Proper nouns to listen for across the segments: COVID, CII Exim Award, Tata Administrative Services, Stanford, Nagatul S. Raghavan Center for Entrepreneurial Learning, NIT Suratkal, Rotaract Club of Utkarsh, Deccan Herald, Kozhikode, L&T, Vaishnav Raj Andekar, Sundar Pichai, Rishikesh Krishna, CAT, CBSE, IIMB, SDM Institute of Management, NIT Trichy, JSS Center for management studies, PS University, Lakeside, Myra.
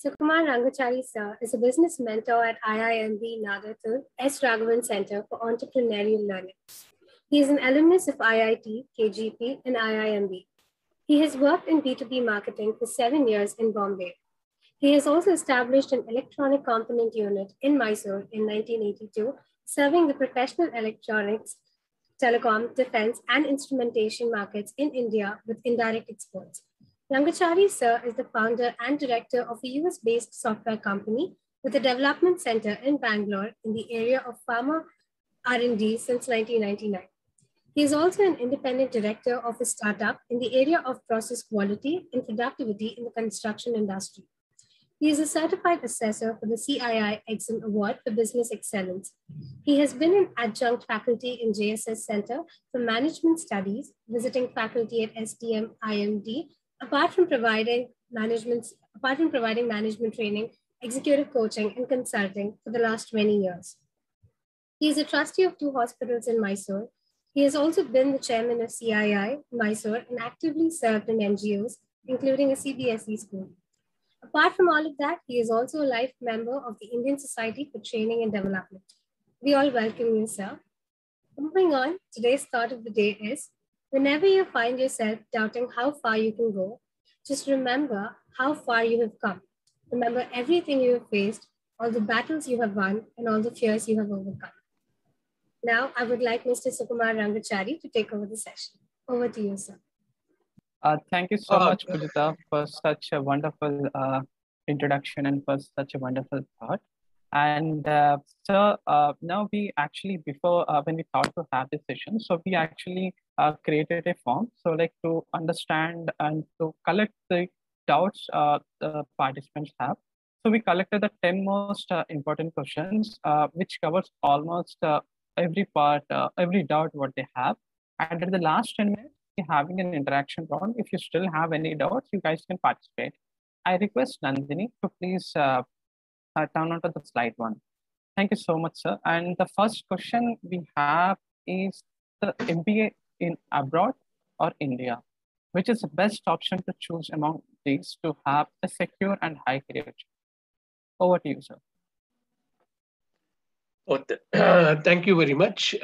Sukumar Rangachari sir is a business mentor at IIMB Nagatul S. Raghavan Center for Entrepreneurial Learning. He is an alumnus of IIT, KGP, and IIMB. He has worked in B2B marketing for 7 years in Bombay. He has also established an electronic component unit in Mysore in 1982, serving the professional electronics, telecom, defense, and instrumentation markets in India with indirect exports. Rangachari sir is the founder and director of a US-based software company with a development center in Bangalore in the area of pharma R&D since 1999. He is also an independent director of a startup in the area of process quality and productivity in the construction industry. He is a certified assessor for the CII Exim Award for Business Excellence. He has been an adjunct faculty in JSS Center for Management Studies, visiting faculty at SDM IMD, apart from providing management training, executive coaching, and consulting for the last 20 years. He is a trustee of 2 hospitals in Mysore. He has also been the chairman of CII Mysore and actively served in NGOs, including a CBSE school. Apart from all of that, he is also a life member of the Indian Society for Training and Development. We all welcome you, sir. Moving on, today's thought of the day is, whenever you find yourself doubting how far you can go, just remember how far you have come. Remember everything you have faced, all the battles you have won, and all the fears you have overcome. Now, I would like Mr. Sukumar Rangachari to take over the session. Over to you, sir. Thank you so much, Pujita, for such a wonderful introduction and for such a wonderful thought. And so now we actually, before when we thought to have this session, so we actually created a form. So like to understand and to collect the doubts the participants have. So we collected the 10 most important questions, which covers almost every part, every doubt what they have. And at the last 10 minutes, we're having an interaction round. If you still have any doubts, you guys can participate. I request Nandini to please turn on to the slide one. Thank you so much, sir. And the first question we have is the MBA in abroad or India, which is the best option to choose among these to have a secure and high career choice? Over to you, sir. Oh, thank you very much.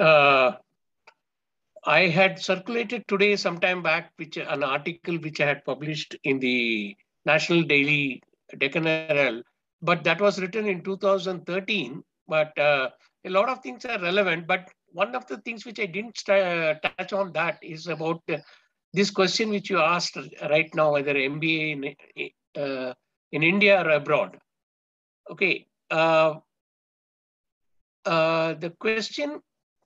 I had circulated today sometime back an article which I had published in the National Daily Deccan Herald, but that was written in 2013, but a lot of things are relevant. But one of the things which I didn't touch on that is about this question which you asked right now, whether MBA in India or abroad. Okay. The question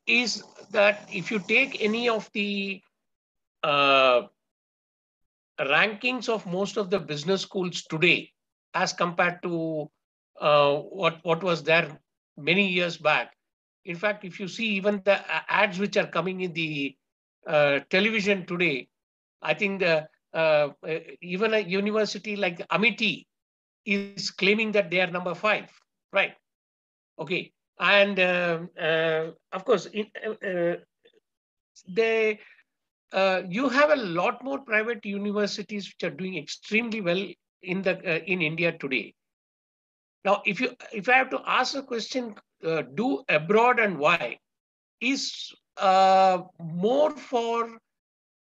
is that if you take any of the rankings of most of the business schools today, as compared to what was there many years back. In fact, if you see even the ads which are coming in the television today, I think even a university like Amity is claiming that they are number 5, right? Okay. And of course, you have a lot more private universities which are doing extremely well in India today. Now, if I have to ask a question, do abroad and why, is more for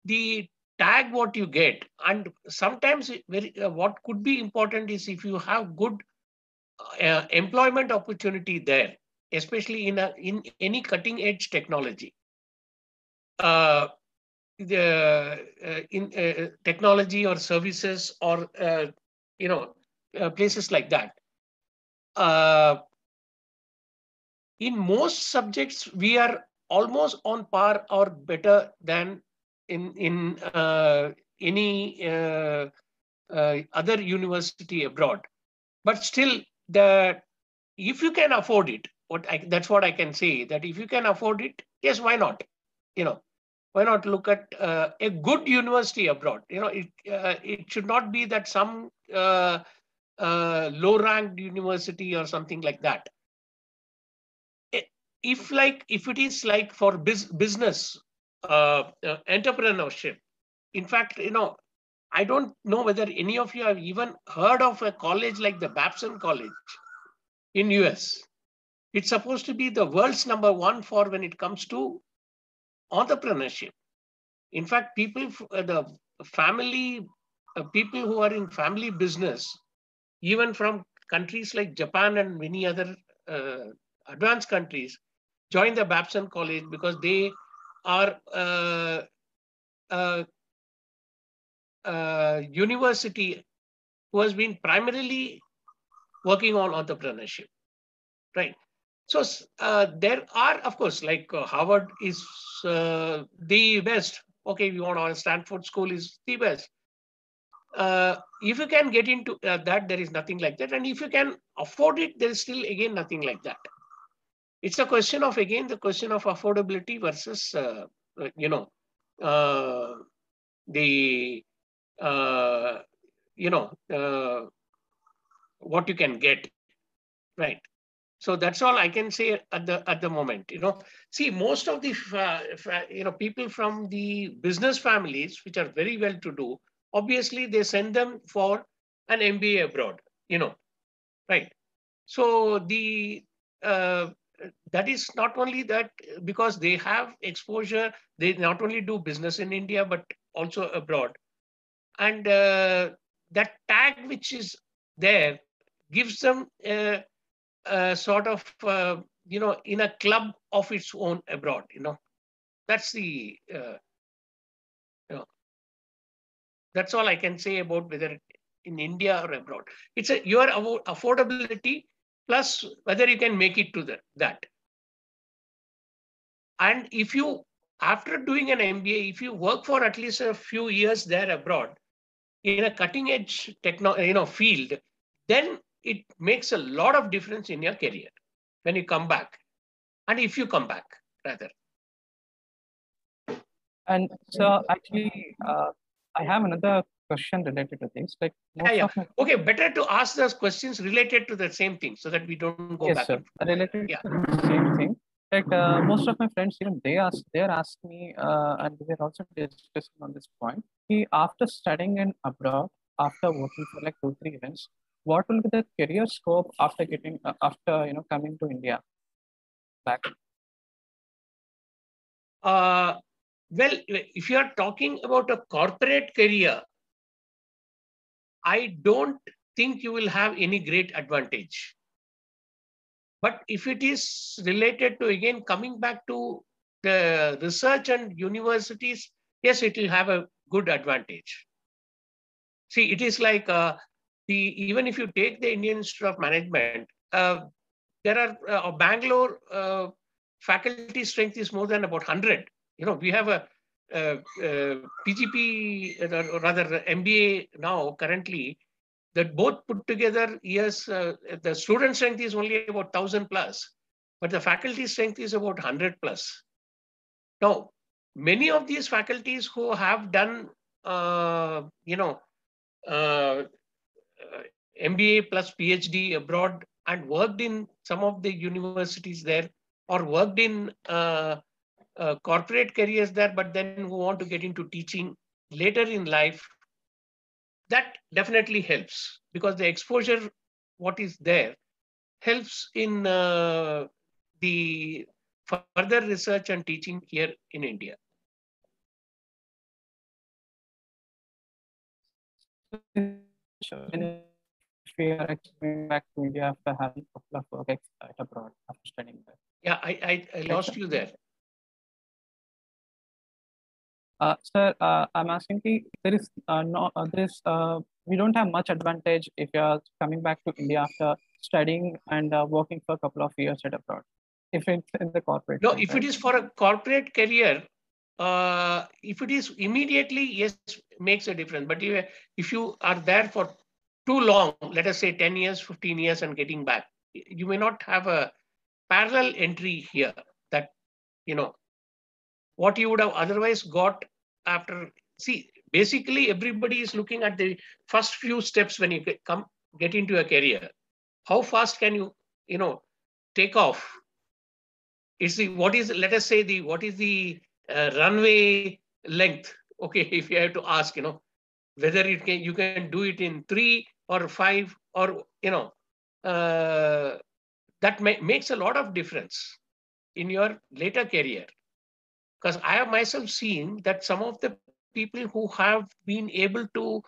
the tag what you get, and sometimes what could be important is if you have good employment opportunity there, especially in any cutting edge technology. In technology or services or places like that. In most subjects, we are almost on par or better than in any other university abroad. But still, if you can afford it, that's what I can say. That if you can afford it, yes, why not? Why not look at a good university abroad? It should not be that some low-ranked university or something like that. If it is like for business entrepreneurship, in fact, I don't know whether any of you have even heard of a college like the Babson College in US. It's supposed to be the world's #1 for when it comes to entrepreneurship. In fact, people who are in family business, even from countries like Japan and many other advanced countries, join the Babson College because they are a university who has been primarily working on entrepreneurship, right? So there are, of course, like Harvard is the best. Okay, we want our Stanford school is the best. If you can get into that, there is nothing like that. And if you can afford it, there is still again nothing like that. It's a question of, again, the question of affordability versus, what you can get, right? So that's all I can say at the moment. You know, see, most of the people from the business families, which are very well to do, obviously they send them for an MBA abroad. You know, right? So the that is not only that because they have exposure. They not only do business in India but also abroad, and that tag which is there gives them. In a club of its own abroad, you know, that's the, that's all I can say about whether in India or abroad. It's your affordability plus whether you can make it to that. And if you, after doing an MBA, if you work for at least a few years there abroad in a cutting edge field, then it makes a lot of difference in your career when you come back, and if you come back, rather. And so actually, I have another question related to things. Like okay, better to ask those questions related to the same thing so that we don't go back. Yes, sir. Related to the same thing. Like most of my friends, you know, they asked me, and they're also discussing on this point. After studying in abroad, after working for like 2-3 events, what will be the career scope after getting coming to India back? Well, if you are talking about a corporate career, I don't think you will have any great advantage. But if it is related to again coming back to the research and universities, yes, it will have a good advantage. See, it is like even if you take the Indian Institute of Management, there are Bangalore faculty strength is more than about 100. You know, we have a PGP or rather MBA now currently that both put together. Yes, the student strength is only about 1,000+, but the faculty strength is about 100+. Now, many of these faculties who have done MBA plus PhD abroad and worked in some of the universities there or worked in corporate careers there, but then who want to get into teaching later in life, that definitely helps because the exposure, what is there, helps in the further research and teaching here in India. If we are coming back to India after having a couple of work abroad, after studying there. Yeah, I lost you there. Sir, I'm asking you, there is we don't have much advantage if you are coming back to India after studying and working for a couple of years at abroad. If it's in the corporate. No, if it is for a corporate career. If it is immediately, yes, makes a difference. But if you are there for too long, let us say 10 years, 15 years and getting back, you may not have a parallel entry here that, you know, what you would have otherwise got after. See, basically everybody is looking at the first few steps when you get into a career. How fast can you, you know, take off? What is the runway length, okay, if you have to ask, you know, whether it can, you can do it in 3 or 5 or, you know, that makes a lot of difference in your later career. Because I have myself seen that some of the people who have been able to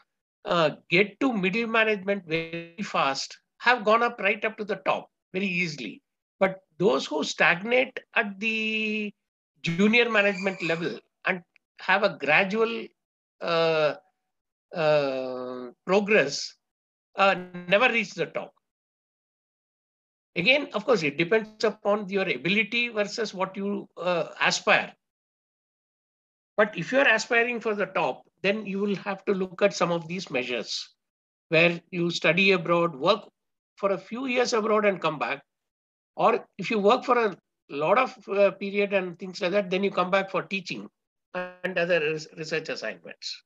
get to middle management very fast have gone up right up to the top very easily. But those who stagnate at the junior management level and have a gradual progress never reach the top. Again, of course, it depends upon your ability versus what you aspire. But if you're aspiring for the top, then you will have to look at some of these measures where you study abroad, work for a few years abroad and come back. Or if you work for a lot of period and things like that, then you come back for teaching and other research assignments.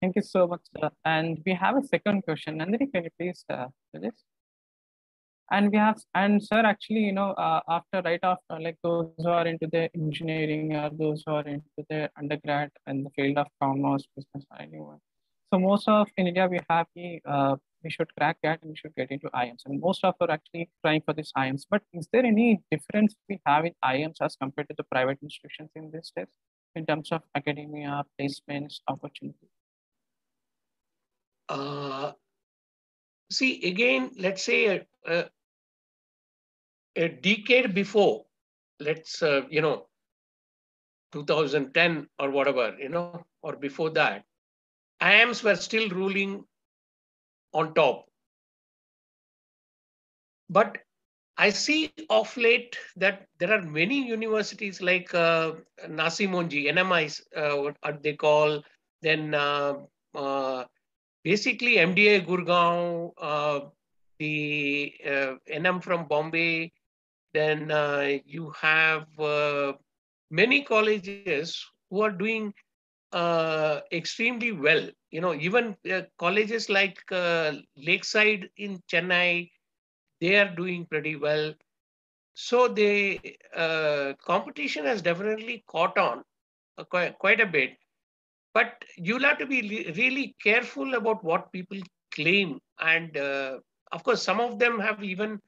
Thank you so much, sir. And we have a second question. Nandini, can you please do this? And we have, and sir, actually, you know, right after, like those who are into the engineering or those who are into the undergrad and the field of commerce, business, or anyone. So most of in India, we have the, we should crack that and we should get into IIMs. And most of us are actually trying for this IIMs. But is there any difference we have in IIMs as compared to the private institutions in this test in terms of academia, placements, opportunities? See, again, let's say a decade before, let's, 2010 or whatever, you know, or before that, IIMs were still ruling on top. But I see of late that there are many universities like Narsee Monjee, NMIs, what they call, then basically MDI Gurgaon, the NM from Bombay, then you have many colleges who are doing extremely well. You know, even colleges like Lakeside in Chennai, they are doing pretty well. So the competition has definitely caught on quite a bit. But you'll have to be really careful about what people claim. And of course, some of them have even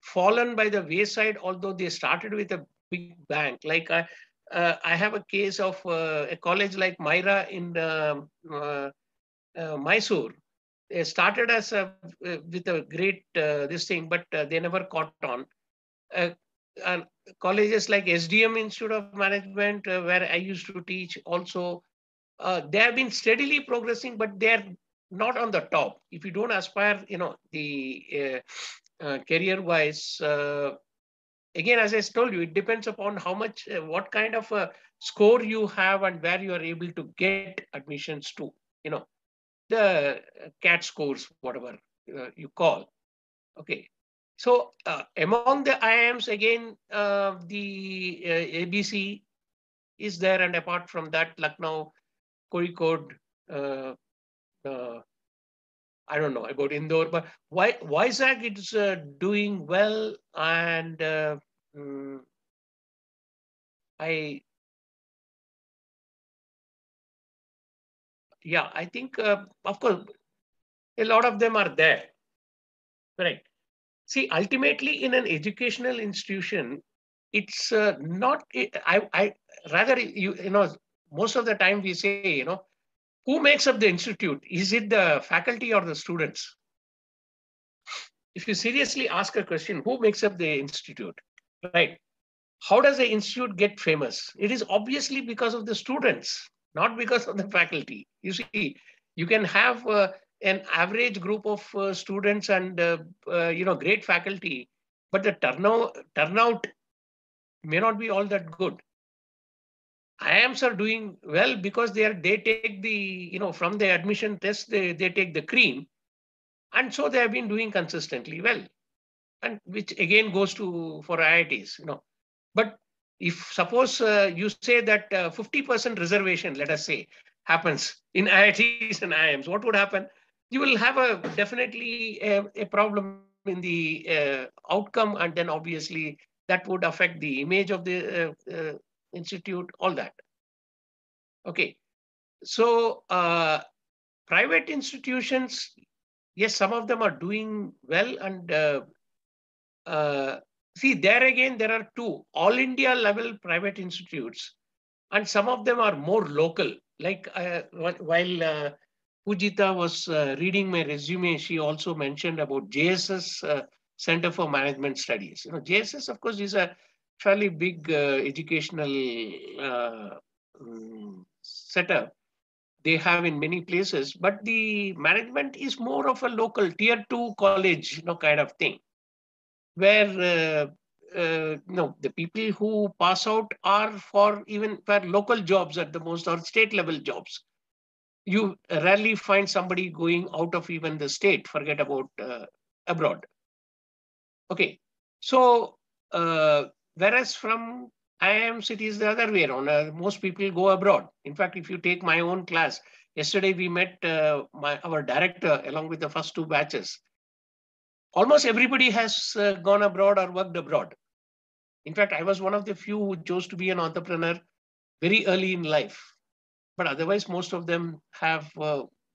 fallen by the wayside, although they started with a big bang. Like I have a case of a college like Myra in Mysore. They started as a, with a great this thing, but they never caught on. And colleges like SDM Institute of Management, where I used to teach also, they have been steadily progressing, but they're not on the top. If you don't aspire, you know, the career-wise, again, as I told you, it depends upon how much, what kind of a score you have and where you are able to get admissions to, you know, the CAT scores, whatever you call. Okay. So among the IIMs, again, the ABC is there. And apart from that, Lucknow, Kozhikode, I don't know about Indore, but Vizag is doing well, and I think of course a lot of them are there. Correct. See, ultimately in an educational institution, it's not. I rather you know. Most of the time we say, you know, who makes up the institute? Is it the faculty or the students? If you seriously ask a question, who makes up the institute, right? How does the institute get famous? It is obviously because of the students, not because of the faculty. You see, you can have an average group of students and, you know, great faculty, but the turnout may not be all that good. IIMs are doing well because they take the, you know, from the admission test, they take the cream. And so they have been doing consistently well. And which again goes to, for IITs, you know. But if suppose you say that 50% reservation, let us say, happens in IITs and IIMs, what would happen? You will have a definitely a problem in the outcome. And then obviously that would affect the image of the institute, all that. Okay, So private institutions, yes, some of them are doing well. And see, there again, there are two all India level private institutes, and some of them are more local. Like while Pujita was reading my resume, she also mentioned about JSS Center for Management Studies. You know, JSS, of course, is a fairly big educational setup. They have in many places, but the management is more of a local tier 2 college, you know, kind of thing, where the people who pass out are for local jobs at the most, or state level jobs. You rarely find somebody going out of even the state, forget about abroad. Okay, so whereas from IIM cities, the other way around, most people go abroad. In fact, if you take my own class, yesterday we met our director along with the first two batches. Almost everybody has gone abroad or worked abroad. In fact, I was one of the few who chose to be an entrepreneur very early in life. But otherwise, most of them have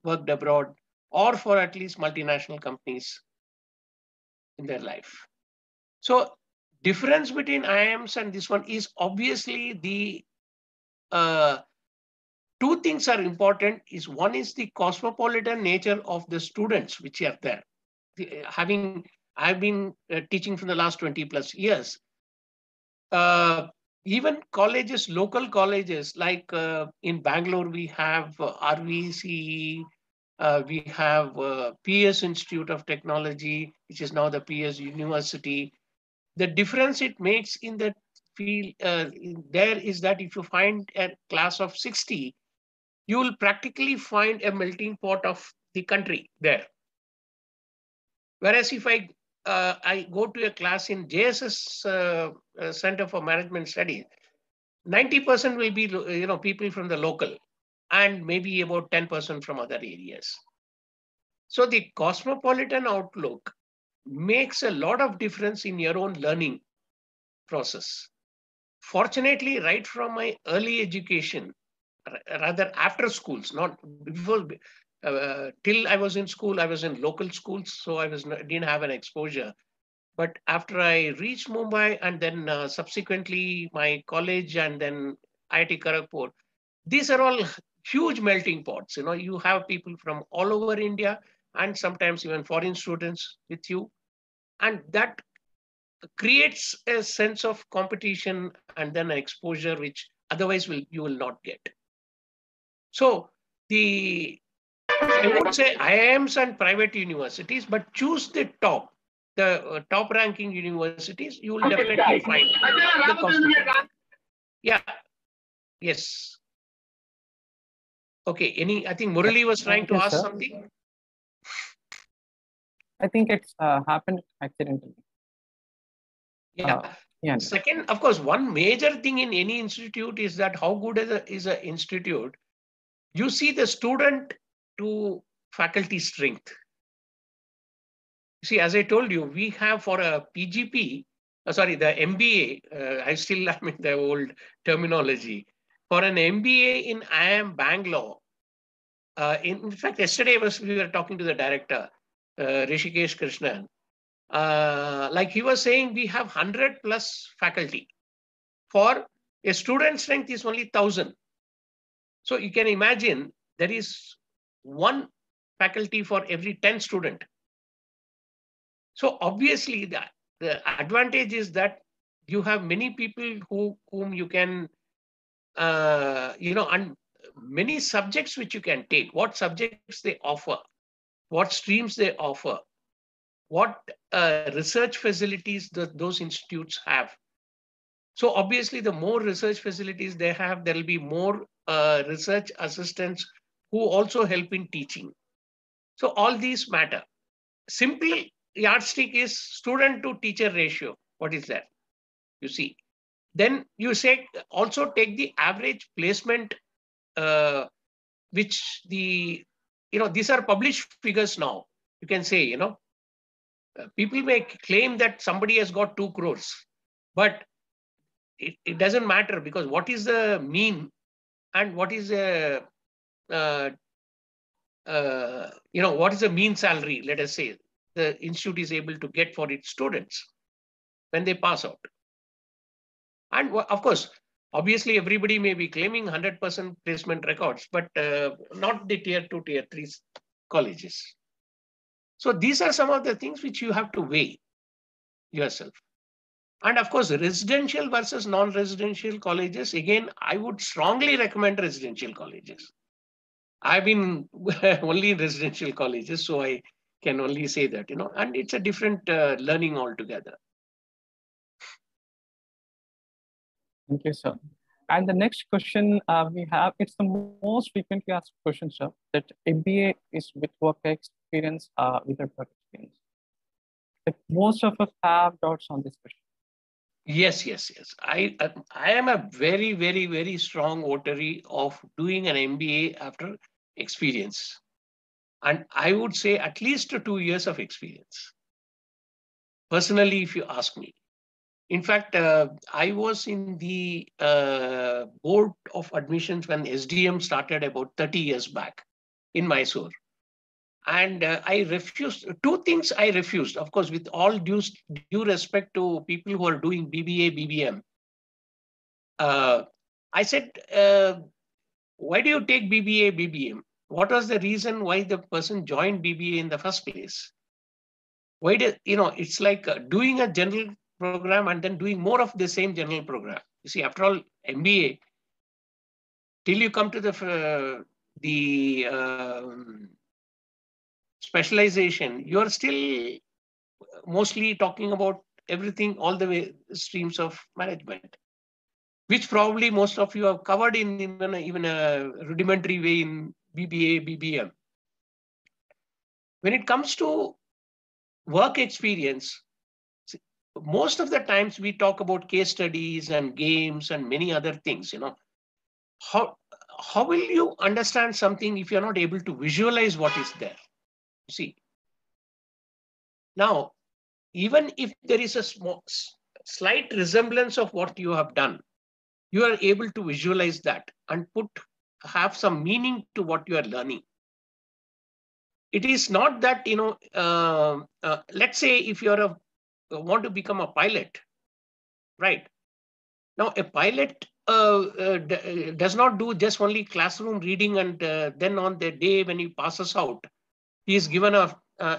worked abroad or for at least multinational companies in their life. So difference between IIMs and this one is obviously the two things are important. Is one is the cosmopolitan nature of the students which are there. I've been teaching for the last 20+ years. Even colleges, local colleges, like in Bangalore, we have RVCE, we have PS Institute of Technology, which is now the PS University. The difference it makes in the field there is that if you find a class of 60, you will practically find a melting pot of the country there. Whereas if I go to a class in JSS Center for Management Studies, 90% will be people from the local, and maybe about 10% from other areas. So the cosmopolitan outlook makes a lot of difference in your own learning process. Fortunately, right from my early education, rather after schools, not before. Till I was in school, I was in local schools, so I didn't have an exposure. But after I reached Mumbai and then subsequently my college and then IIT Kharagpur, these are all huge melting pots. You know, you have people from all over India and sometimes even foreign students with you. And that creates a sense of competition and then exposure, which otherwise you will not get. So I would say IIMs and private universities, but choose the top ranking universities, you will definitely find the cost. Yeah. Yes. Okay. I think Murali was trying to ask something. I think it's happened accidentally. Yeah. Yeah. Second, of course, one major thing in any institute is that how good is an institute. You see the student to faculty strength. See, as I told you, we have for a PGP, the MBA, I still am in the old terminology. For an MBA in IIM Bangalore, in fact, yesterday we were talking to the director, Rishikesh Krishna. Like he was saying, we have 100+ faculty. For a student strength is only 1,000. So you can imagine there is one faculty for every 10 students. So obviously the advantage is that you have many people whom you can, and many subjects which you can take, what subjects they offer, what streams they offer, what research facilities those institutes have. So obviously the more research facilities they have, there'll be more research assistants who also help in teaching. So all these matter. Simple yardstick is student to teacher ratio. What is that? You see. Then you say also take the average placement, which these are published figures now. You can say, people may claim that somebody has got 2 crores, but it doesn't matter because what is the mean and what is the what is the mean salary, let us say, the institute is able to get for its students when they pass out. And of course, obviously, everybody may be claiming 100% placement records, but not the tier 2, tier 3 colleges. So these are some of the things which you have to weigh yourself. And of course, residential versus non-residential colleges. Again, I would strongly recommend residential colleges. I've been only in residential colleges, so I can only say that, you know, and it's a different learning altogether. Thank you, sir. And the next question we have, it's the most frequently asked question, sir, that MBA is with work experience, without work experience. Like most of us have doubts on this question. Yes, yes, yes. I am a very, very, very strong votary of doing an MBA after experience. And I would say at least 2 years of experience. Personally, if you ask me. In fact, I was in the board of admissions when SDM started about 30 years back in Mysore. And I refused, two things I refused, of course, with all due respect to people who are doing BBA, BBM. I said, why do you take BBA, BBM? What was the reason why the person joined BBA in the first place? Why did, you know, it's like doing a general program and then doing more of the same general program. You see, after all, MBA, till you come to the specialization, you are still mostly talking about everything, all the way streams of management, which probably most of you have covered in even a rudimentary way in BBA, BBM. When it comes to work experience, most of the times we talk about case studies and games and many other things, you know. How will you understand something if you're not able to visualize what is there? You see. Now, even if there is a small, slight resemblance of what you have done, you are able to visualize that and have some meaning to what you are learning. It is not that, you know, let's say if you're a want to become a pilot, right? Now, a pilot does not do just only classroom reading and then on the day when he passes out, he is given an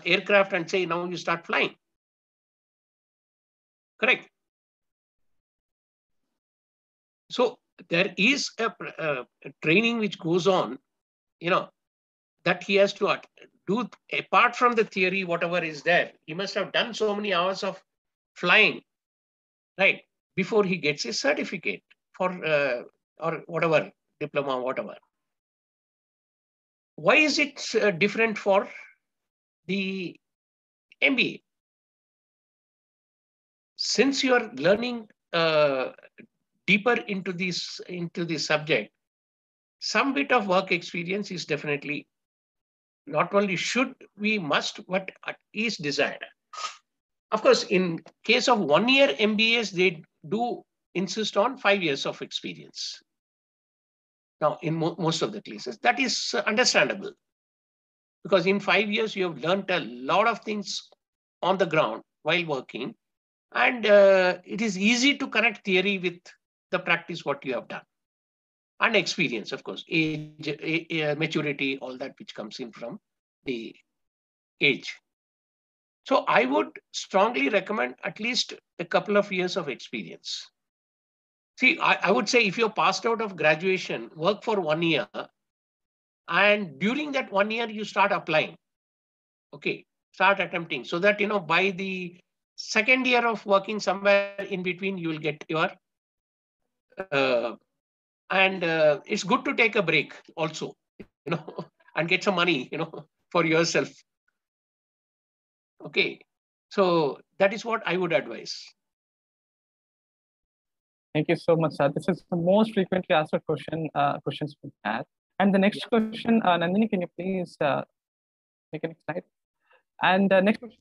aircraft and say, now you start flying. Correct? So there is a training which goes on, you know, that he has to do apart from the theory, whatever is there. He must have done so many hours of flying, right, before he gets his certificate for or whatever, diploma, whatever. Why is it different for the MBA? Since you are learning deeper into this subject, some bit of work experience is definitely not only should, we must, but is desired. Of course, in case of 1 year MBAs, they do insist on 5 years of experience. Now, in most of the cases, that is understandable. Because in 5 years, you have learned a lot of things on the ground while working. And it is easy to connect theory with the practice, what you have done. And experience, of course, age, maturity, all that which comes in from the age. So I would strongly recommend at least a couple of years of experience. See, I would say if you're passed out of graduation, work for 1 year. And during that 1 year, you start applying. Okay, start attempting. So that, you know, by the second year of working somewhere in between, you will get your... And it's good to take a break also, you know, and get some money, you know, for yourself. Okay. So that is what I would advise. Thank you so much, sir. This is the most frequently asked question, questions we have. And the next question, Nandini, can you please take an slide? And next question,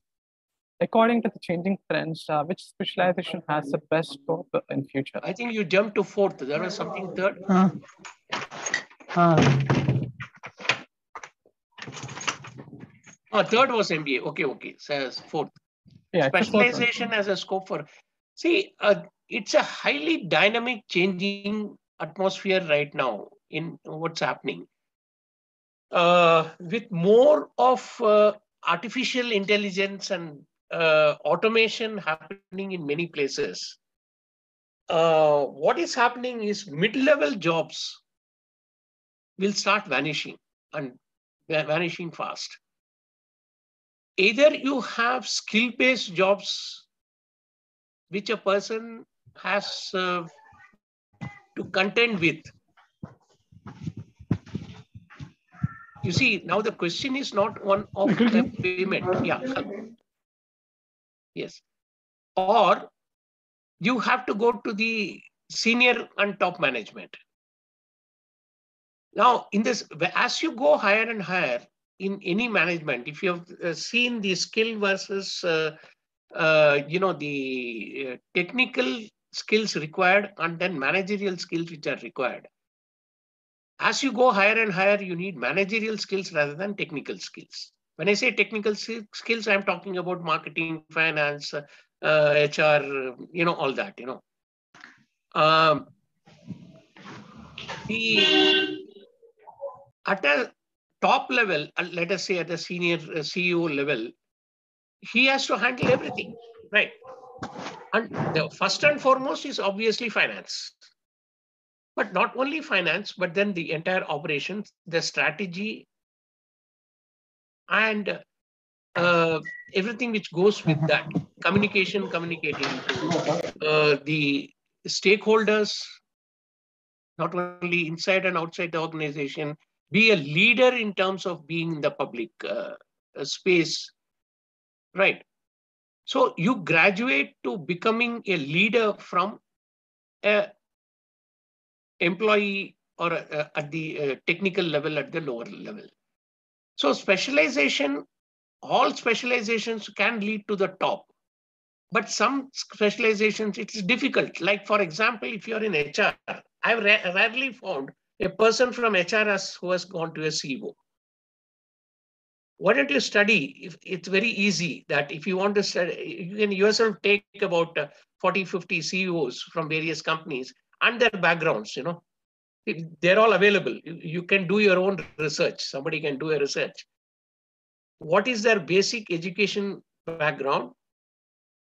according to the changing trends, which specialization has the best scope in future? I think you jumped to fourth. There was something third. Third was MBA. Okay. So fourth. Yeah, specialization as a scope for. See, it's a highly dynamic, changing atmosphere right now in what's happening. With more of artificial intelligence and automation happening in many places, what is happening is mid-level jobs will start vanishing, and they're vanishing fast. Either you have skill-based jobs which a person has to contend with. You see, now the question is not one of payment. Yeah. Yes. Or you have to go to the senior and top management. Now, in this, as you go higher and higher in any management, if you have seen the skill versus, the technical skills required and then managerial skills which are required. As you go higher and higher, you need managerial skills rather than technical skills. When I say technical skills, I'm talking about marketing, finance, HR, all that, at a top level, let us say at a senior CEO level, he has to handle everything, right? And the first and foremost is obviously finance. But not only finance, but then the entire operations, the strategy, and everything which goes with that. Communication, communicating to the stakeholders, not only inside and outside the organization. Be a leader in terms of being in the public space, right? So you graduate to becoming a leader from a employee or at the technical level, at the lower level. So specialization, all specializations can lead to the top, but some specializations, it's difficult. Like for example, if you're in HR, I've rarely found a person from HR who has gone to a CEO. Why don't you study? It's very easy that if you want to study, you can yourself take about 40, 50 CEOs from various companies and their backgrounds, they're all available. You can do your own research. Somebody can do a research. What is their basic education background?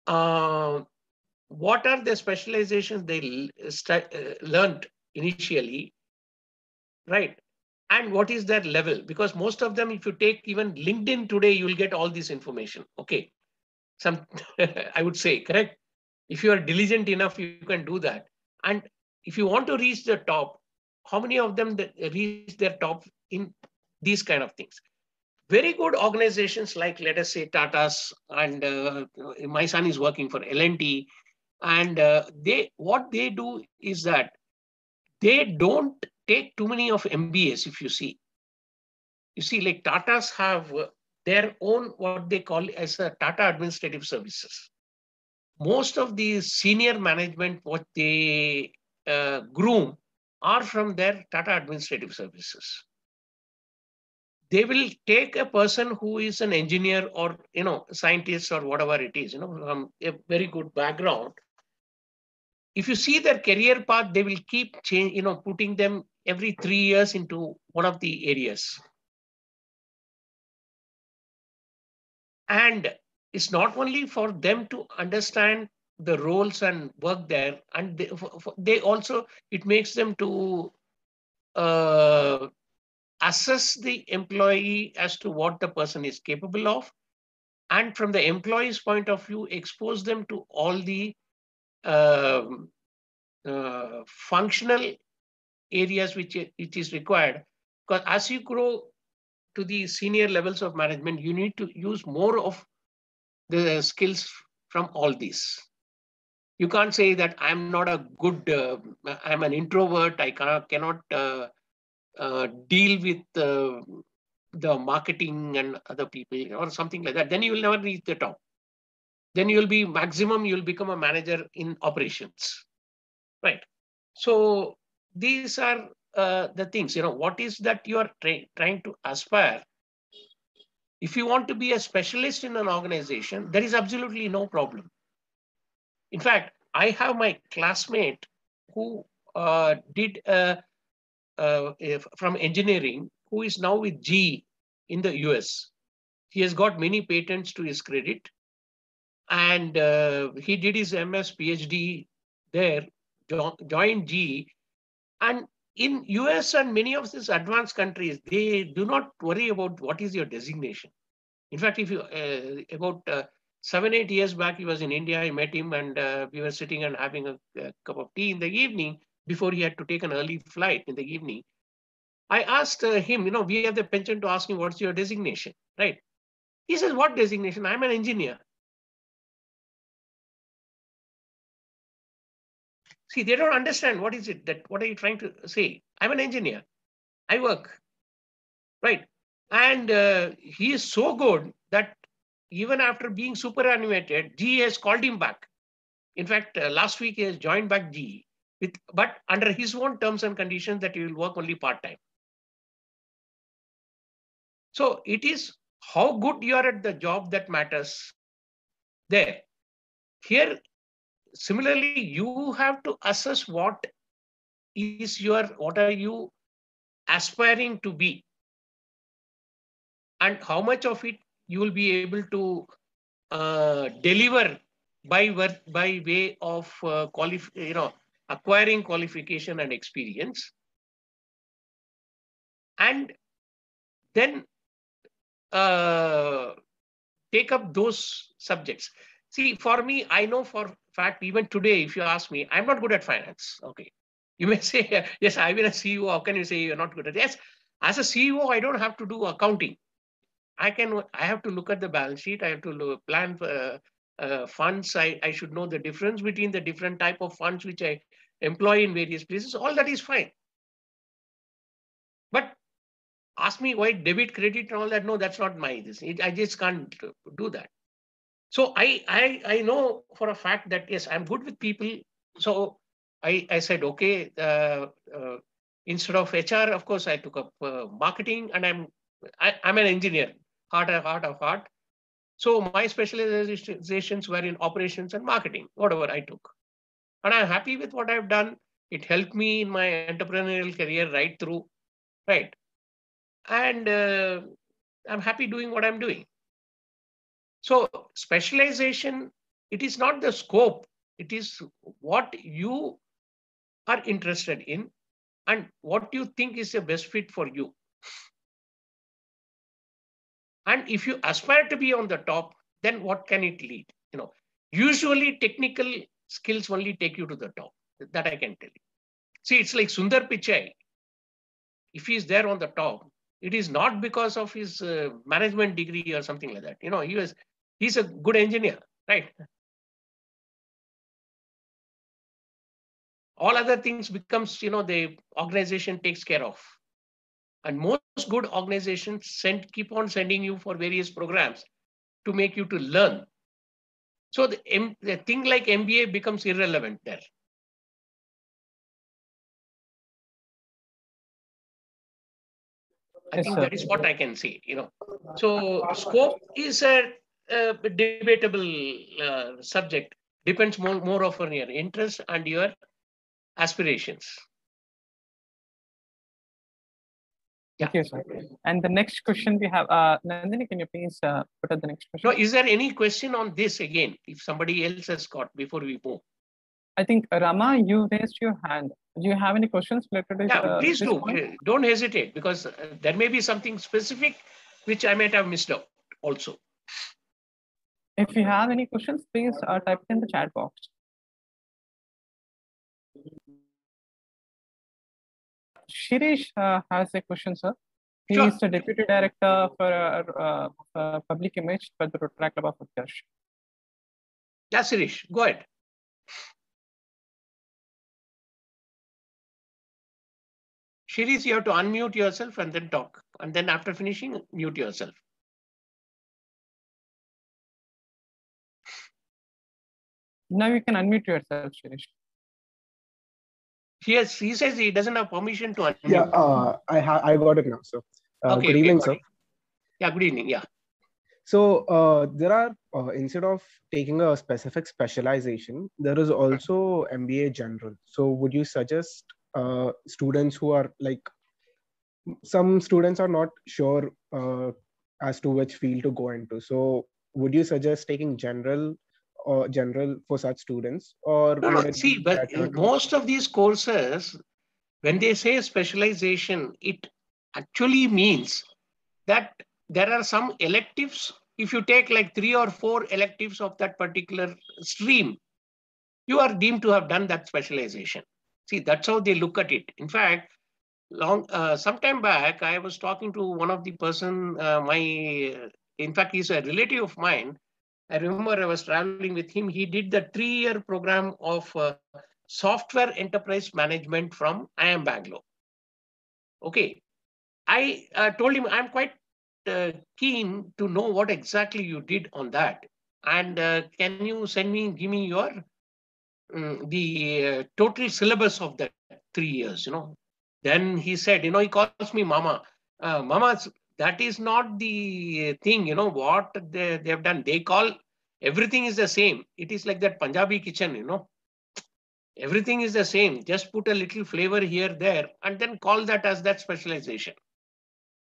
What are the specializations they learned initially, right? And what is their level? Because most of them, if you take even LinkedIn today, you will get all this information. Okay. Some, I would say, correct? If you are diligent enough, you can do that. And if you want to reach the top, how many of them reach their top in these kind of things? Very good organizations like, let us say, Tata's, and my son is working for L&T. And what they do is that they don't take too many of MBAs, if you see. You see, like Tata's have their own, what they call as a Tata Administrative Services. Most of the senior management, what they groom, are from their Tata Administrative Services. They will take a person who is an engineer or, scientist or whatever it is, from a very good background. If you see their career path, they will keep change, putting them every 3 years into one of the areas. And it's not only for them to understand the roles and work there, and they also, it makes them to assess the employee as to what the person is capable of. And from the employee's point of view, expose them to all the functional areas which it is required. Because as you grow to the senior levels of management, you need to use more of the skills from all these. You can't say that I'm not a good, I'm an introvert, I cannot deal with the marketing and other people or something like that. Then you will never reach the top. Then you'll be maximum, you'll become a manager in operations, right? So these are the things, what is that you are trying to aspire If you want to be a specialist in an organization, there is absolutely no problem. In fact, I have my classmate who from engineering, who is now with GE in the US. He has got many patents to his credit, and he did his MS, PhD there, joined GE. And in US and many of these advanced countries, they do not worry about what is your designation. In fact, if you about 7-8 years back, he was in India, I met him, and we were sitting and having a cup of tea in the evening before he had to take an early flight in the evening. I asked him, you know, we have the penchant to ask him, what's your designation, right? He says, what designation? I'm an engineer. See, they don't understand what is it that, what are you trying to say? I'm an engineer. I work, right? And he is so good that even after being superannuated, GE has called him back. In fact, last week he has joined back GE, but under his own terms and conditions that he will work only part-time. So it is how good you are at the job that matters there. Here, similarly, you have to assess what is your, what are you aspiring to be, and how much of it you will be able to deliver by way of acquiring qualification and experience. And then take up those subjects. See, for me, I know for a fact, even today, if you ask me, I'm not good at finance. Okay. You may say, yes, I've been a CEO. How can you say you're not good at it? Yes, as a CEO, I don't have to do accounting. I have to look at the balance sheet. I have to look, plan for funds. I should know the difference between the different type of funds which I employ in various places. All that is fine. But ask me why debit, credit and all that. No, that's not my, I just can't do that. So I know for a fact that, yes, I'm good with people. So I said, okay, instead of HR, of course, I took up marketing, and I'm an engineer, heart of heart. So my specializations were in operations and marketing, whatever I took. And I'm happy with what I've done. It helped me in my entrepreneurial career right through, right? And I'm happy doing what I'm doing. So specialization, it is not the scope. It is what you are interested in and what you think is the best fit for you. And if you aspire to be on the top, then what can it lead? You know, usually technical skills only take you to the top. That I can tell you. See, it's like Sundar Pichai. If he is there on the top, it is not because of his management degree or something like that. You know, he's a good engineer, right? All other things becomes, you know, the organization takes care of. And most good organizations keep on sending you for various programs to make you to learn. So the thing like MBA becomes irrelevant there. I think that is what I can say, you know. So scope is a debatable subject. Depends more on your interests and your aspirations. Yeah. Thank you, sir. And the next question we have, Nandini, can you please put up the next question? No, is there any question on this again, if somebody else has got before we move? I think, Rama, you raised your hand. Do you have any questions related to please do. Point? Don't hesitate, because there may be something specific which I might have missed out also. If you have any questions, please type it in the chat box. Shirish has a question, sir. He is the Deputy Director for Public Image for the Rotaract Club of Utkarsh. Yeah, Shirish, go ahead. Shirish, you have to unmute yourself and then talk. And then after finishing, mute yourself. Now you can unmute yourself, Shirish. Yes, he says he doesn't have permission to unmute. Yeah, I got it now, sir. Okay, good evening, sir. Yeah, good evening. Yeah. So there are, instead of taking a specific specialization, there is also MBA general. So would you suggest students who are like, some students are not sure as to which field to go into. So would you suggest taking general or general for such students? Or see, but most of these courses, when they say specialization, it actually means that there are some electives. If you take like 3 or 4 electives of that particular stream, you are deemed to have done that specialization. See, that's how they look at it. In fact, some time back, I was talking to one of the person, in fact, he's a relative of mine. I remember I was traveling with him. He did the 3-year program of software enterprise management from IIM Bangalore. Okay. I told him, I'm quite keen to know what exactly you did on that, and can you give me your the total syllabus of that 3 years? You know, then he said, you know, he calls me Mama. Mama, that is not the thing. You know what they have done? They call everything is the same. It is like that Punjabi kitchen. You know, everything is the same. Just put a little flavor here, there, and then call that as that specialization.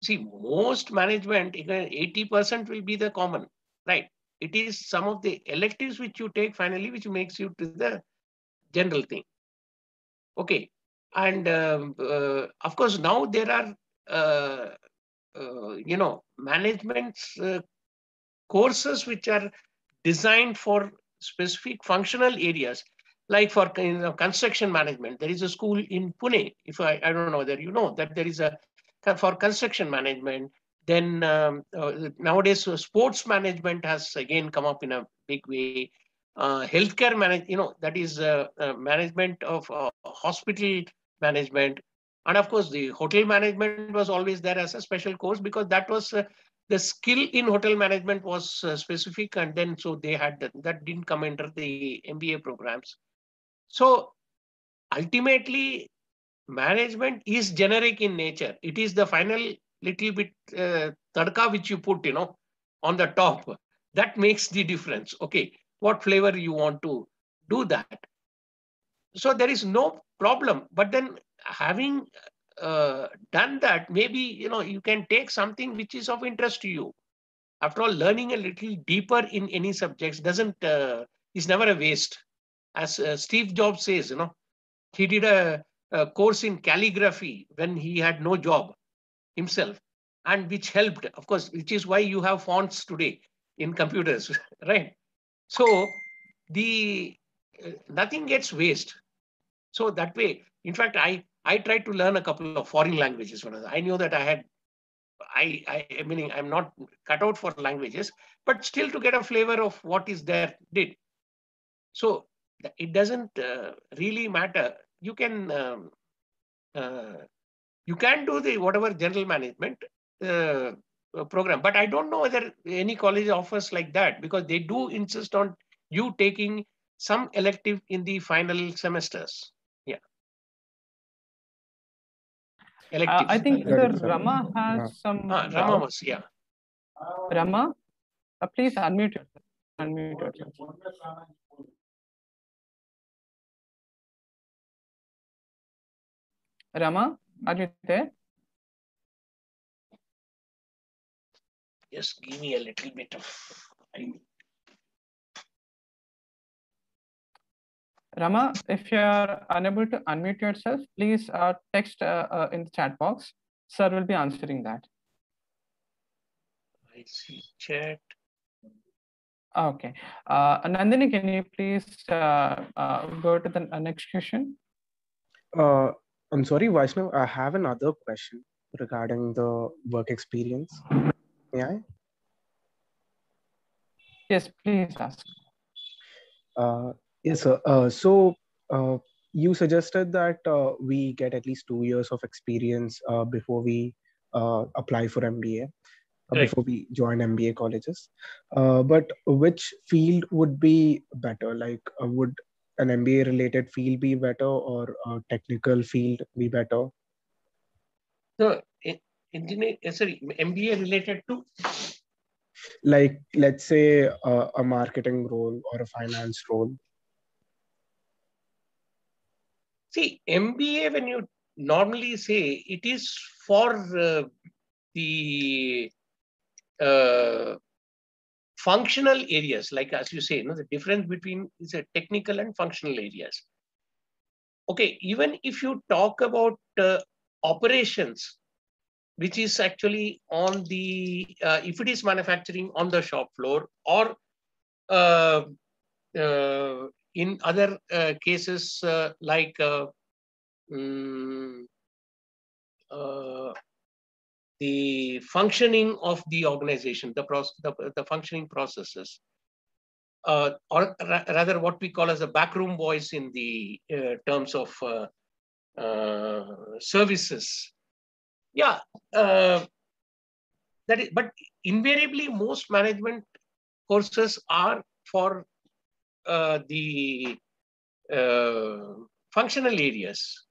See, most management, 80% will be the common, right? It is some of the electives which you take finally, which makes you to the general thing. Okay. And of course, now there are, you know, management courses which are designed for specific functional areas. Like for construction management, there is a school in Pune. If I don't know whether you know that there is a, for construction management, then nowadays sports management has again come up in a big way. Healthcare management, you know, that is management of hospital management. And of course, the hotel management was always there as a special course because that was the skill in hotel management was specific. And then so they had that didn't come under the MBA programs. So ultimately, management is generic in nature. It is the final little bit tadka which you put, you know, on the top. That makes the difference. Okay, what flavor you want to do that. So there is no problem. But then having done that, maybe, you know, you can take something which is of interest to you. After all, learning a little deeper in any subjects doesn't, is never a waste. As Steve Jobs says, you know, he did a course in calligraphy when he had no job himself, and which helped, of course, which is why you have fonts today in computers, right? So the nothing gets waste. So that way, in fact, I tried to learn a couple of foreign languages. I knew that I had, I mean, I'm not cut out for languages, but still to get a flavor of what is there did. So it doesn't really matter. You can do the whatever general management program, but I don't know whether any college offers like that because they do insist on you taking some elective in the final semesters. Yeah. I think Rama has some. Rama was, yeah. Rama, please unmute yourself. Unmute yourself. Rama, are you there? Just give me a little bit of time. Rama, if you are unable to unmute yourself, please text in the chat box. Sir will be answering that. I see chat. Okay. Nandini, can you please go to the next question? I'm sorry, Vaishnav, I have another question regarding the work experience. May I? Yes, please ask. Yes, sir. So you suggested that we get at least 2 years of experience before we apply for MBA, before we join MBA colleges. But which field would be better? Like, would an MBA related field be better or a technical field be better? So, MBA related to? like let's say a marketing role or a finance role? See, MBA, when you normally say, it is for the functional areas, like as you say, you know, the difference between is a technical and functional areas. Okay, even if you talk about operations, which is actually on the, if it is manufacturing on the shop floor or in other cases like the functioning of the organization, the functioning processes, or rather what we call as the backroom voice in the terms of services. Yeah, that is, but invariably most management courses are for the functional areas.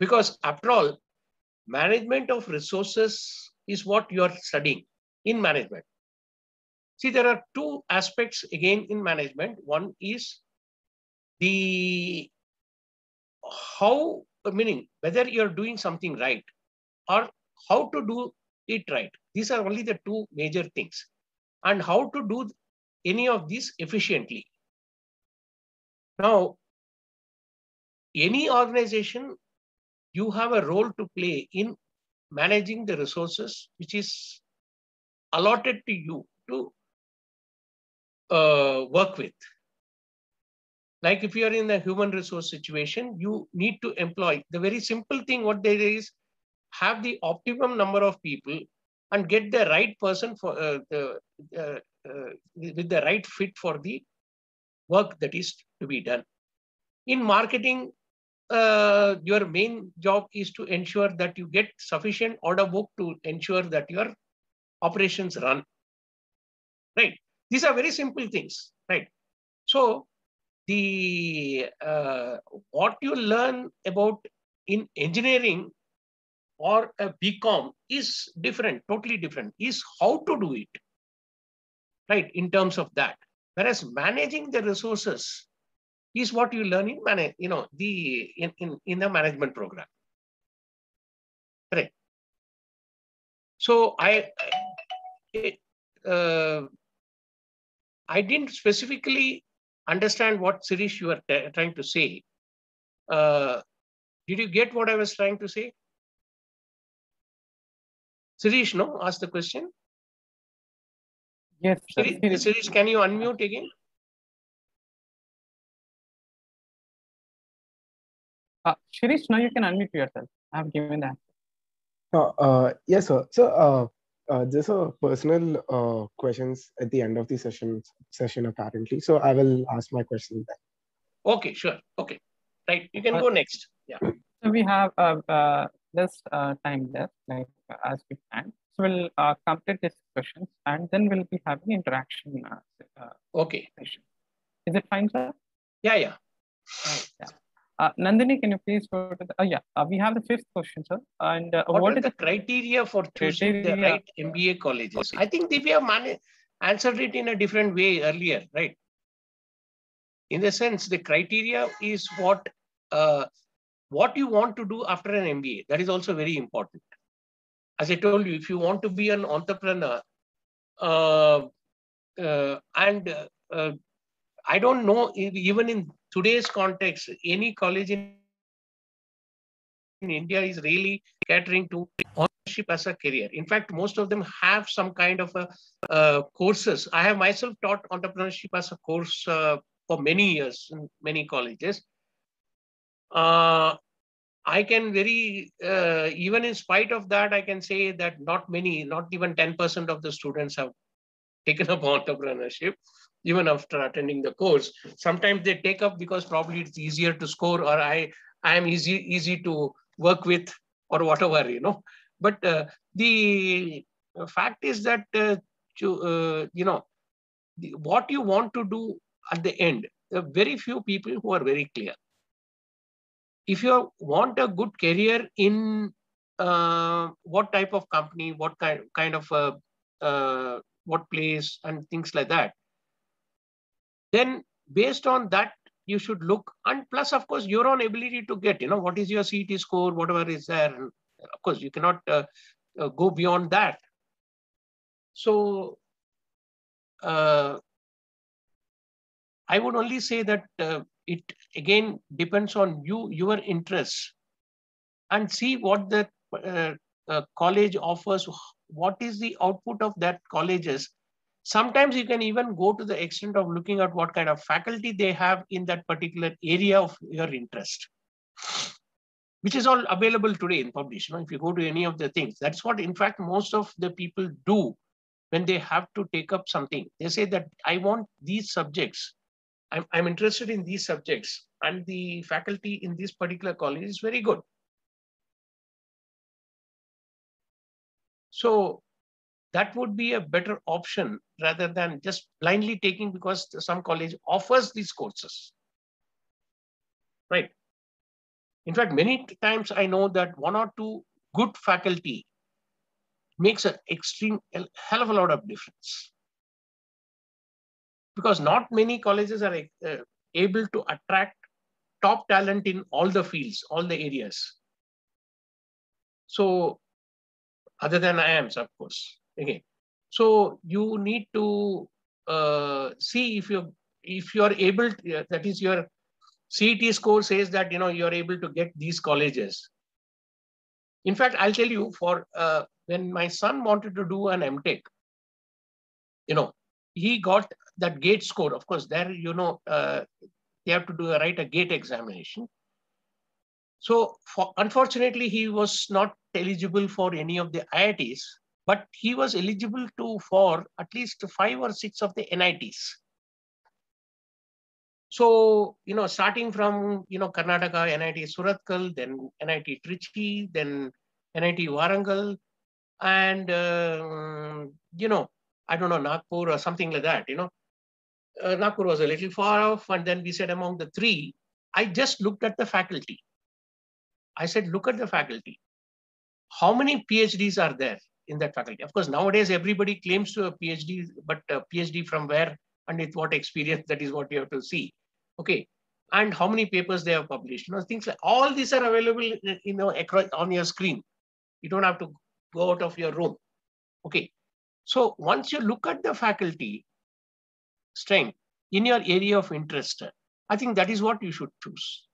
Because after all, management of resources is what you are studying in management. See, there are two aspects again in management. One is the how, meaning whether you're doing something right or how to do it right. These are only the two major things. And how to do any of these efficiently. Now, any organization, you have a role to play in managing the resources which is allotted to you to work with. Like if you are in a human resource situation, you need to employ the very simple thing. What there is, have the optimum number of people and get the right person for with the right fit for the work that is to be done. In marketing, your main job is to ensure that you get sufficient order book to ensure that your operations run. Right. These are very simple things. Right. So the what you learn about in engineering or a BCom is different, totally different, is how to do it. Right. In terms of that. Whereas managing the resources is what you learn in the management program. Correct. So I didn't specifically understand what, Sirish, you were trying to say. Did you get what I was trying to say? Sirish, no? Ask the question. Yes. Sirish, can you unmute again? Shirish, now you can unmute yourself. I have given that. Yes, sir. So, just a personal questions at the end of the session, apparently. So, I will ask my question then. Okay, sure. Okay. Right. You can go next. Yeah. So, we have less time left, like as we can. So, we'll complete these questions and then we'll be having interaction. Okay. Session. Is it fine, sir? Yeah, yeah. Yeah. Nandini, can you please go to the, we have the fifth question, sir. And what is the criteria for choosing the right MBA colleges? I think we have answered it in a different way earlier, right? In the sense, the criteria is what you want to do after an MBA. That is also very important. As I told you, if you want to be an entrepreneur, I don't know, even in today's context, any college in India is really catering to entrepreneurship as a career. In fact, most of them have some kind of courses. I have myself taught entrepreneurship as a course for many years in many colleges. I can even in spite of that, I can say that not many, not even 10% of the students have taken up entrepreneurship. Even after attending the course, sometimes they take up because probably it's easier to score, or I am easy to work with, or whatever, you know. But the fact is that what you want to do at the end. There are very few people who are very clear. If you want a good career in what type of company, what kind of what place and things like that. Then based on that, you should look, and plus, of course, your own ability to get, you know, what is your CET score, whatever is there. Of course, you cannot go beyond that. So I would only say that it again depends on you, your interests, and see what the college offers, what is the output of that colleges. Sometimes you can even go to the extent of looking at what kind of faculty they have in that particular area of your interest, which is all available today in published. You know, if you go to any of the things, that's what in fact most of the people do when they have to take up something. They say that I want these subjects, I'm interested in these subjects, and the faculty in this particular college is very good. So that would be a better option rather than just blindly taking because some college offers these courses, right? In fact, many times I know that one or two good faculty makes an extreme hell of a lot of difference, because not many colleges are able to attract top talent in all the fields, all the areas. So other than IIMs, of course. Okay, so you need to see if you are able to, that is, your CET score says that, you know, you are able to get these colleges. In fact, I'll tell you, for when my son wanted to do an MTech, you know, he got that GATE score. Of course, there, you know, they have to write a GATE examination. So unfortunately, he was not eligible for any of the IITs. But he was eligible for at least 5 or 6 of the NITs. So, you know, starting from, you know, Karnataka, NIT Suratkal, then NIT Trichy, then NIT Warangal, and, you know, I don't know, Nagpur or something like that, you know. Nagpur was a little far off, and then we said among the 3, I just looked at the faculty. I said, look at the faculty. How many PhDs are there in that faculty? Of course, nowadays, everybody claims to a PhD, but a PhD from where and with what experience, that is what you have to see. Okay. And how many papers they have published, you know, things like all these are available, you know, across on your screen. You don't have to go out of your room. Okay. So once you look at the faculty strength in your area of interest, I think that is what you should choose.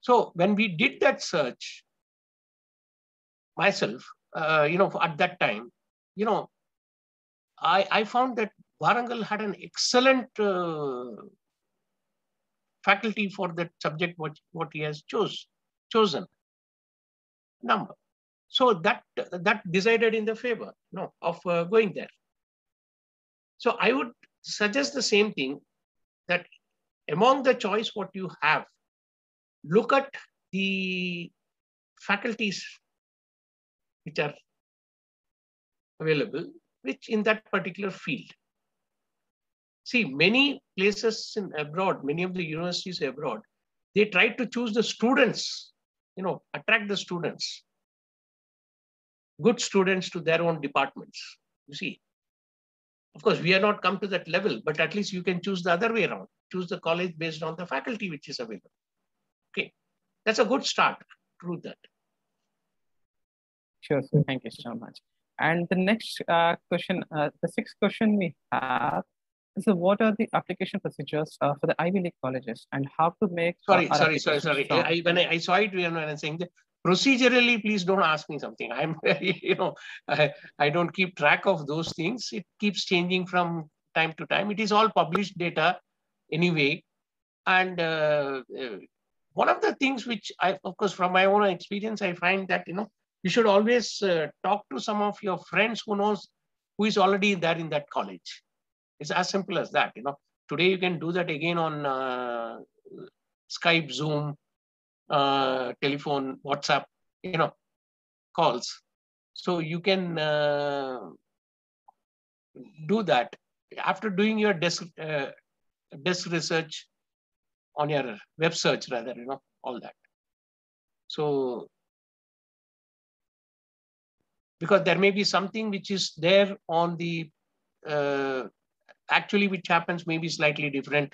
So when we did that search, myself, you know, at that time, you know, I found that Warangal had an excellent faculty for that subject, what he has chosen number. So that decided in the favor, you know, of going there. So I would suggest the same thing, that among the choice what you have, look at the faculties which are available, which in that particular field. See, many places in abroad, many of the universities abroad, they try to choose the students, you know, attract the students, good students to their own departments, you see. Of course, we have not come to that level, but at least you can choose the other way around, choose the college based on the faculty which is available. Okay, that's a good start through that. Sure, sir. Thank you so much. And the next question, the 6th question we have is, what are the application procedures for the Ivy League colleges and how to make... Sorry. When I saw it, when I was saying that, procedurally, please don't ask me something. I'm, you know, I don't keep track of those things. It keeps changing from time to time. It is all published data anyway. And one of the things which I, of course, from my own experience, I find that, you know, you should always talk to some of your friends who is already there in that college. It's as simple as that, you know. Today you can do that again on Skype, Zoom, telephone, WhatsApp, you know, calls. So you can do that after doing your desk research on your web search, rather, you know, all that. So because there may be something which is there on the, actually which happens may be slightly different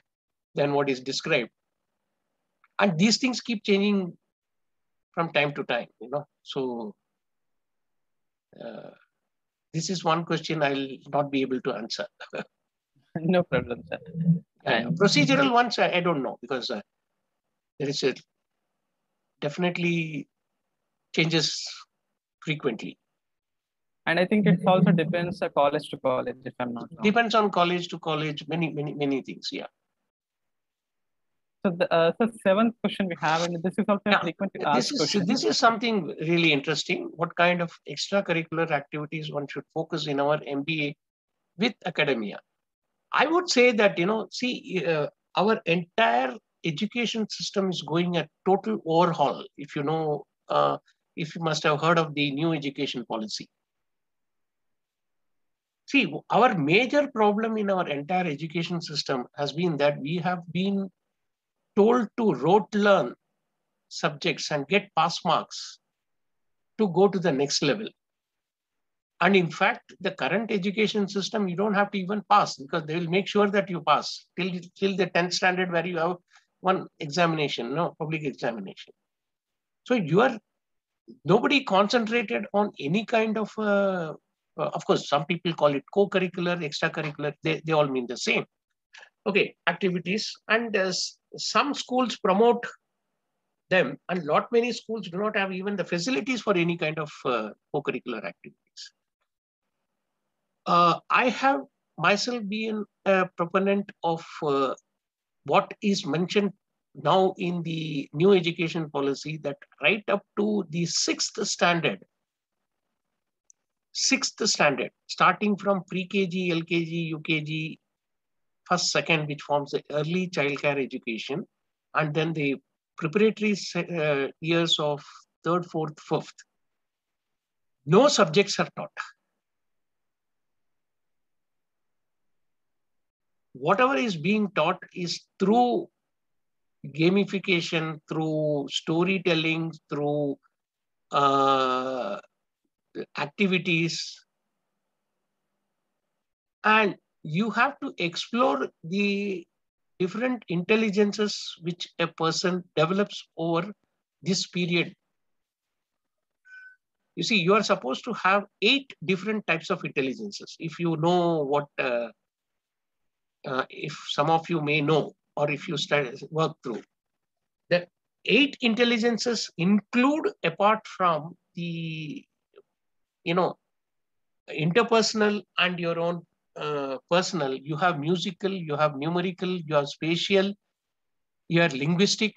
than what is described. And these things keep changing from time to time, you know. So this is one question I'll not be able to answer. No problem, sir. Procedural ones, I don't know, because there is a definitely changes frequently. And I think it also depends on college to college, if I'm not wrong. Depends on college to college, many things, yeah. So the seventh question we have, and this is also a frequently asked question. This is something really interesting. What kind of extracurricular activities one should focus in our MBA with academia? I would say that, you know, see, our entire education system is going a total overhaul. If you know, if you must have heard of the new education policy. See, our major problem in our entire education system has been that we have been told to rote learn subjects and get pass marks to go to the next level. And in fact, the current education system, you don't have to even pass, because they will make sure that you pass till the 10th standard where you have one examination, no public examination. So you are, nobody concentrated on any kind of course, some people call it co-curricular, extracurricular, they all mean the same. Okay, activities, and some schools promote them, and many schools do not have even the facilities for any kind of co-curricular activities. I have myself been a proponent of what is mentioned now in the new education policy, that right up to the sixth standard, starting from pre-KG, LKG, UKG, first, second, which forms the early childcare education, and then the preparatory years of third, fourth, fifth. No subjects are taught. Whatever is being taught is through gamification, through storytelling, through activities. And you have to explore the different intelligences which a person develops over this period. You see, you are supposed to have 8 different types of intelligences. If you know what, if some of you may know, or if you work through. The 8 intelligences include, apart from the, you know, interpersonal and your own personal, you have musical, you have numerical, you have spatial, you have linguistic,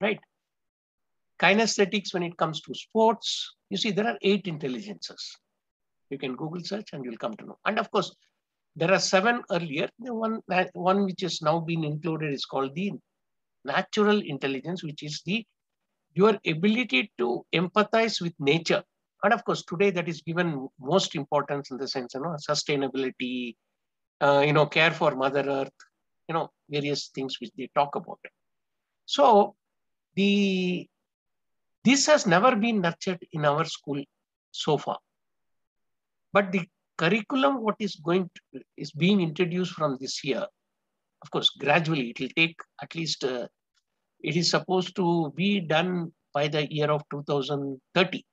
right? Kinesthetics when it comes to sports. You see, there are 8 intelligences. You can Google search and you'll come to know. And of course, there are 7 earlier. The one which has now been included is called the natural intelligence, which is the your ability to empathize with nature. And of course, today that is given most importance in the sense, you know, sustainability, you know, care for Mother Earth, you know, various things which they talk about. So this has never been nurtured in our school so far. But the curriculum, what is is being introduced from this year, of course, gradually it will take at least, it is supposed to be done by the year of 2030.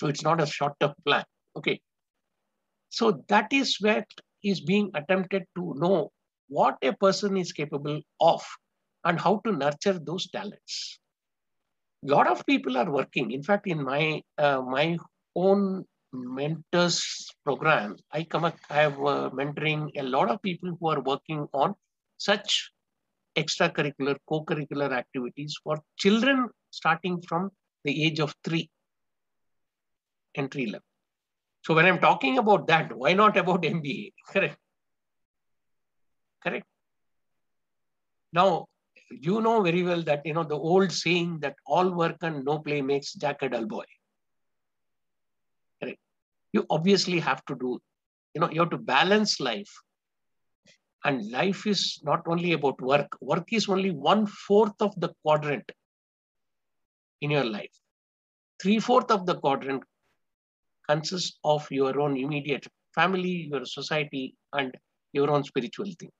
So it's not a short-term plan, okay. So that is what is being attempted, to know what a person is capable of and how to nurture those talents. A lot of people are working. In fact, in my own mentors program, I have mentoring a lot of people who are working on such extracurricular, co-curricular activities for children starting from the age of 3. Entry level. So when I'm talking about that, why not about MBA? Correct. Correct. Now, you know very well that, you know, the old saying that all work and no play makes Jack a dull boy. Correct. You obviously have to do, you know, you have to balance life. And life is not only about work. Work is only 1/4 of the quadrant in your life. 3/4 of the quadrant consists of your own immediate family, your society, and your own spiritual things.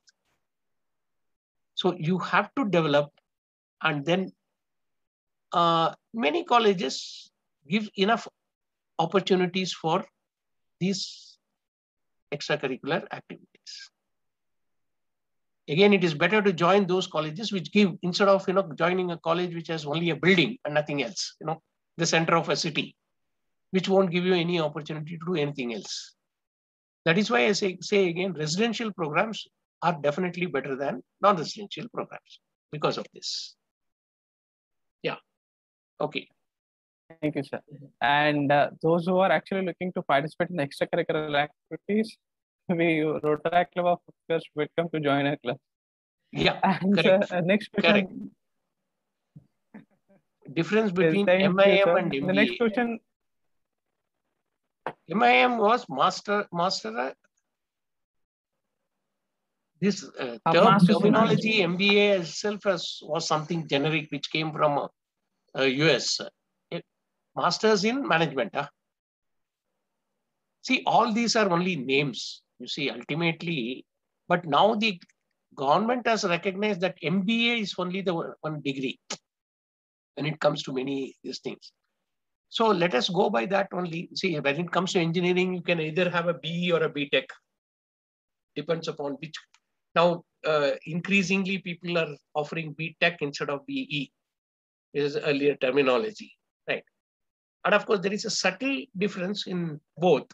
So you have to develop, and then many colleges give enough opportunities for these extracurricular activities. Again, it is better to join those colleges which give, instead of joining a college which has only a building and nothing else, the center of a city, which won't give you any opportunity to do anything else. That is why I say again, residential programs are definitely better than non-residential programs because of this. Yeah. Okay. Thank you, sir. And those who are actually looking to participate in extracurricular activities, Rotaract Club of Utkarsh, welcome to join our club. Yeah. And next question. Difference between MIM and MBA. The next question. MIM was master. This terminology MBA itself was something generic which came from US. Masters in management. Huh? See, all these are only names. You see, ultimately, but now the government has recognized that MBA is only the one degree when it comes to many these things. So let us go by that only. See, when it comes to engineering, you can either have a BE or a BTech. Depends upon which. Now, increasingly, people are offering BTech instead of BE. This is earlier terminology, right? And of course, there is a subtle difference in both,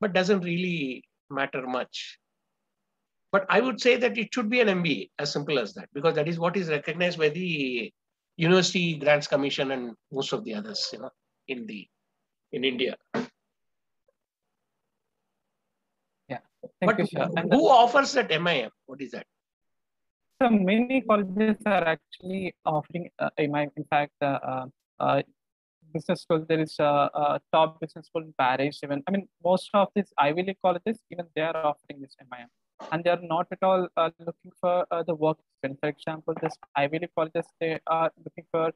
but doesn't really matter much. But I would say that it should be an MBA, as simple as that, because that is what is recognized by the University Grants Commission and most of the others, in India. Yeah. But who offers that MIM? What is that? So many colleges are actually offering MIM. In fact, business school, there is a top business school in Paris. Even most of these Ivy League colleges, even they are offering this MIM, and they are not at all looking for the work experience. For example, this Ivy League colleges, they are looking for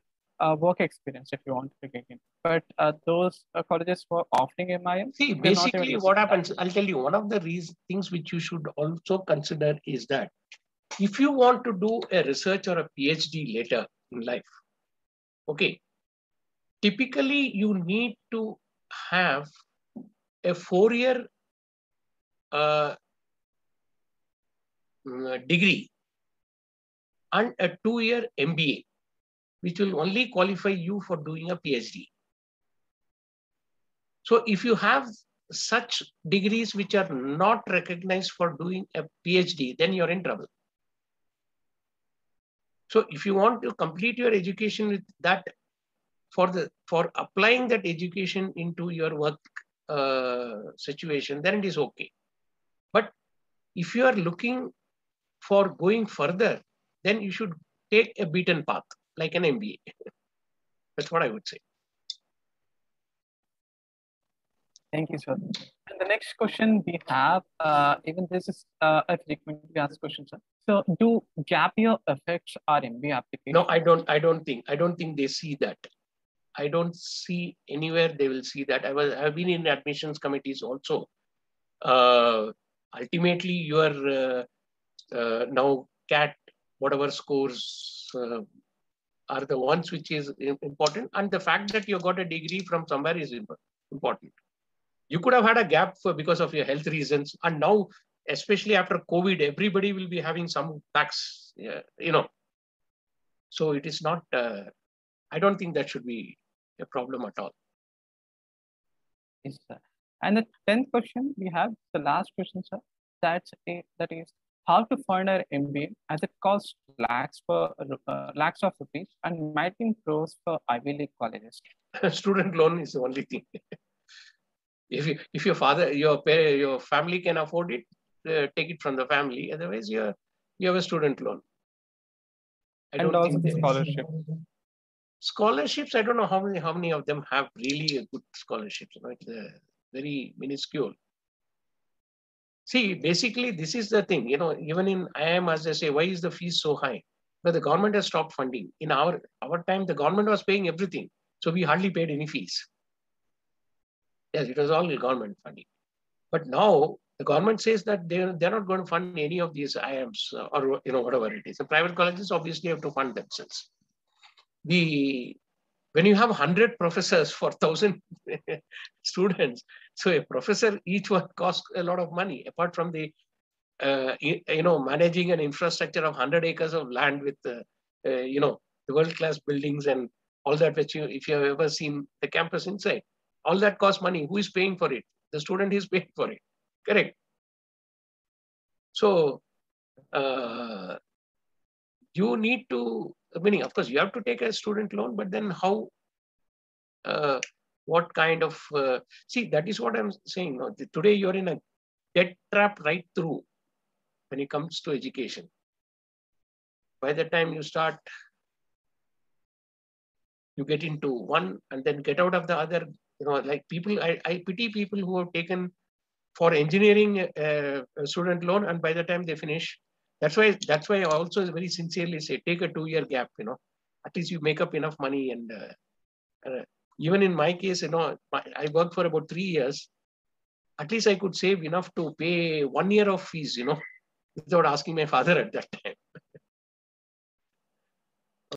work experience if you want to get in. But those colleges were offering MIM. See, basically, what happens? I'll tell you. One of the things which you should also consider is that if you want to do a research or a PhD later in life, okay. Typically, you need to have a 4-year degree and a 2-year MBA, which will only qualify you for doing a PhD. So if you have such degrees which are not recognized for doing a PhD, then you're in trouble. So if you want to complete your education with that, for applying that education into your work situation, then it is okay. But if you are looking for going further, then you should take a beaten path, like an MBA. That's what I would say. Thank you, sir. And the next question we have, even this is a frequently asked question, sir. So, do gap year affect our MBA application? No, I don't think they see that. I don't see anywhere they will see that. I've been in admissions committees also. Ultimately, your now CAT, whatever scores are the ones which is important. And the fact that you got a degree from somewhere is important. You could have had a gap because of your health reasons. And now, especially after COVID, everybody will be having some tax, So it is not... I don't think that should be a problem at all. Yes, sir. And the 10th question we have, the last question, sir, that is how to fund our MBA as it costs lakhs of rupees and might be in crores for Ivy League colleges. Student loan is the only thing. If your family can afford it, take it from the family. Otherwise, you have a student loan. And also the scholarship. Scholarships, I don't know how many of them have really a good scholarships, right? Very minuscule. See, basically, this is the thing, even in IIM, as they say, why is the fees so high? But the government has stopped funding. In our time, the government was paying everything. So we hardly paid any fees. Yes, it was all government funding. But now the government says that they're not going to fund any of these IIMs or whatever it is. The private colleges obviously have to fund themselves. When you have 100 professors for 1,000 students, so a professor each one costs a lot of money, apart from the managing an infrastructure of 100 acres of land with the world-class buildings and all that, which if you have ever seen the campus inside, all that costs money. Who is paying for it? The student is paying for it. Correct. So you need to, of course, you have to take a student loan, but then how, what kind of, see, that is what I'm saying. No? Today you're in a debt trap right through when it comes to education. By the time you start, you get into one and then get out of the other, like people, I pity people who have taken for engineering a student loan, and by the time they finish, that's why I also very sincerely say, take a 2-year gap, at least you make up enough money. And even in my case, I worked for about 3 years. At least I could save enough to pay 1 year of fees, without asking my father at that time.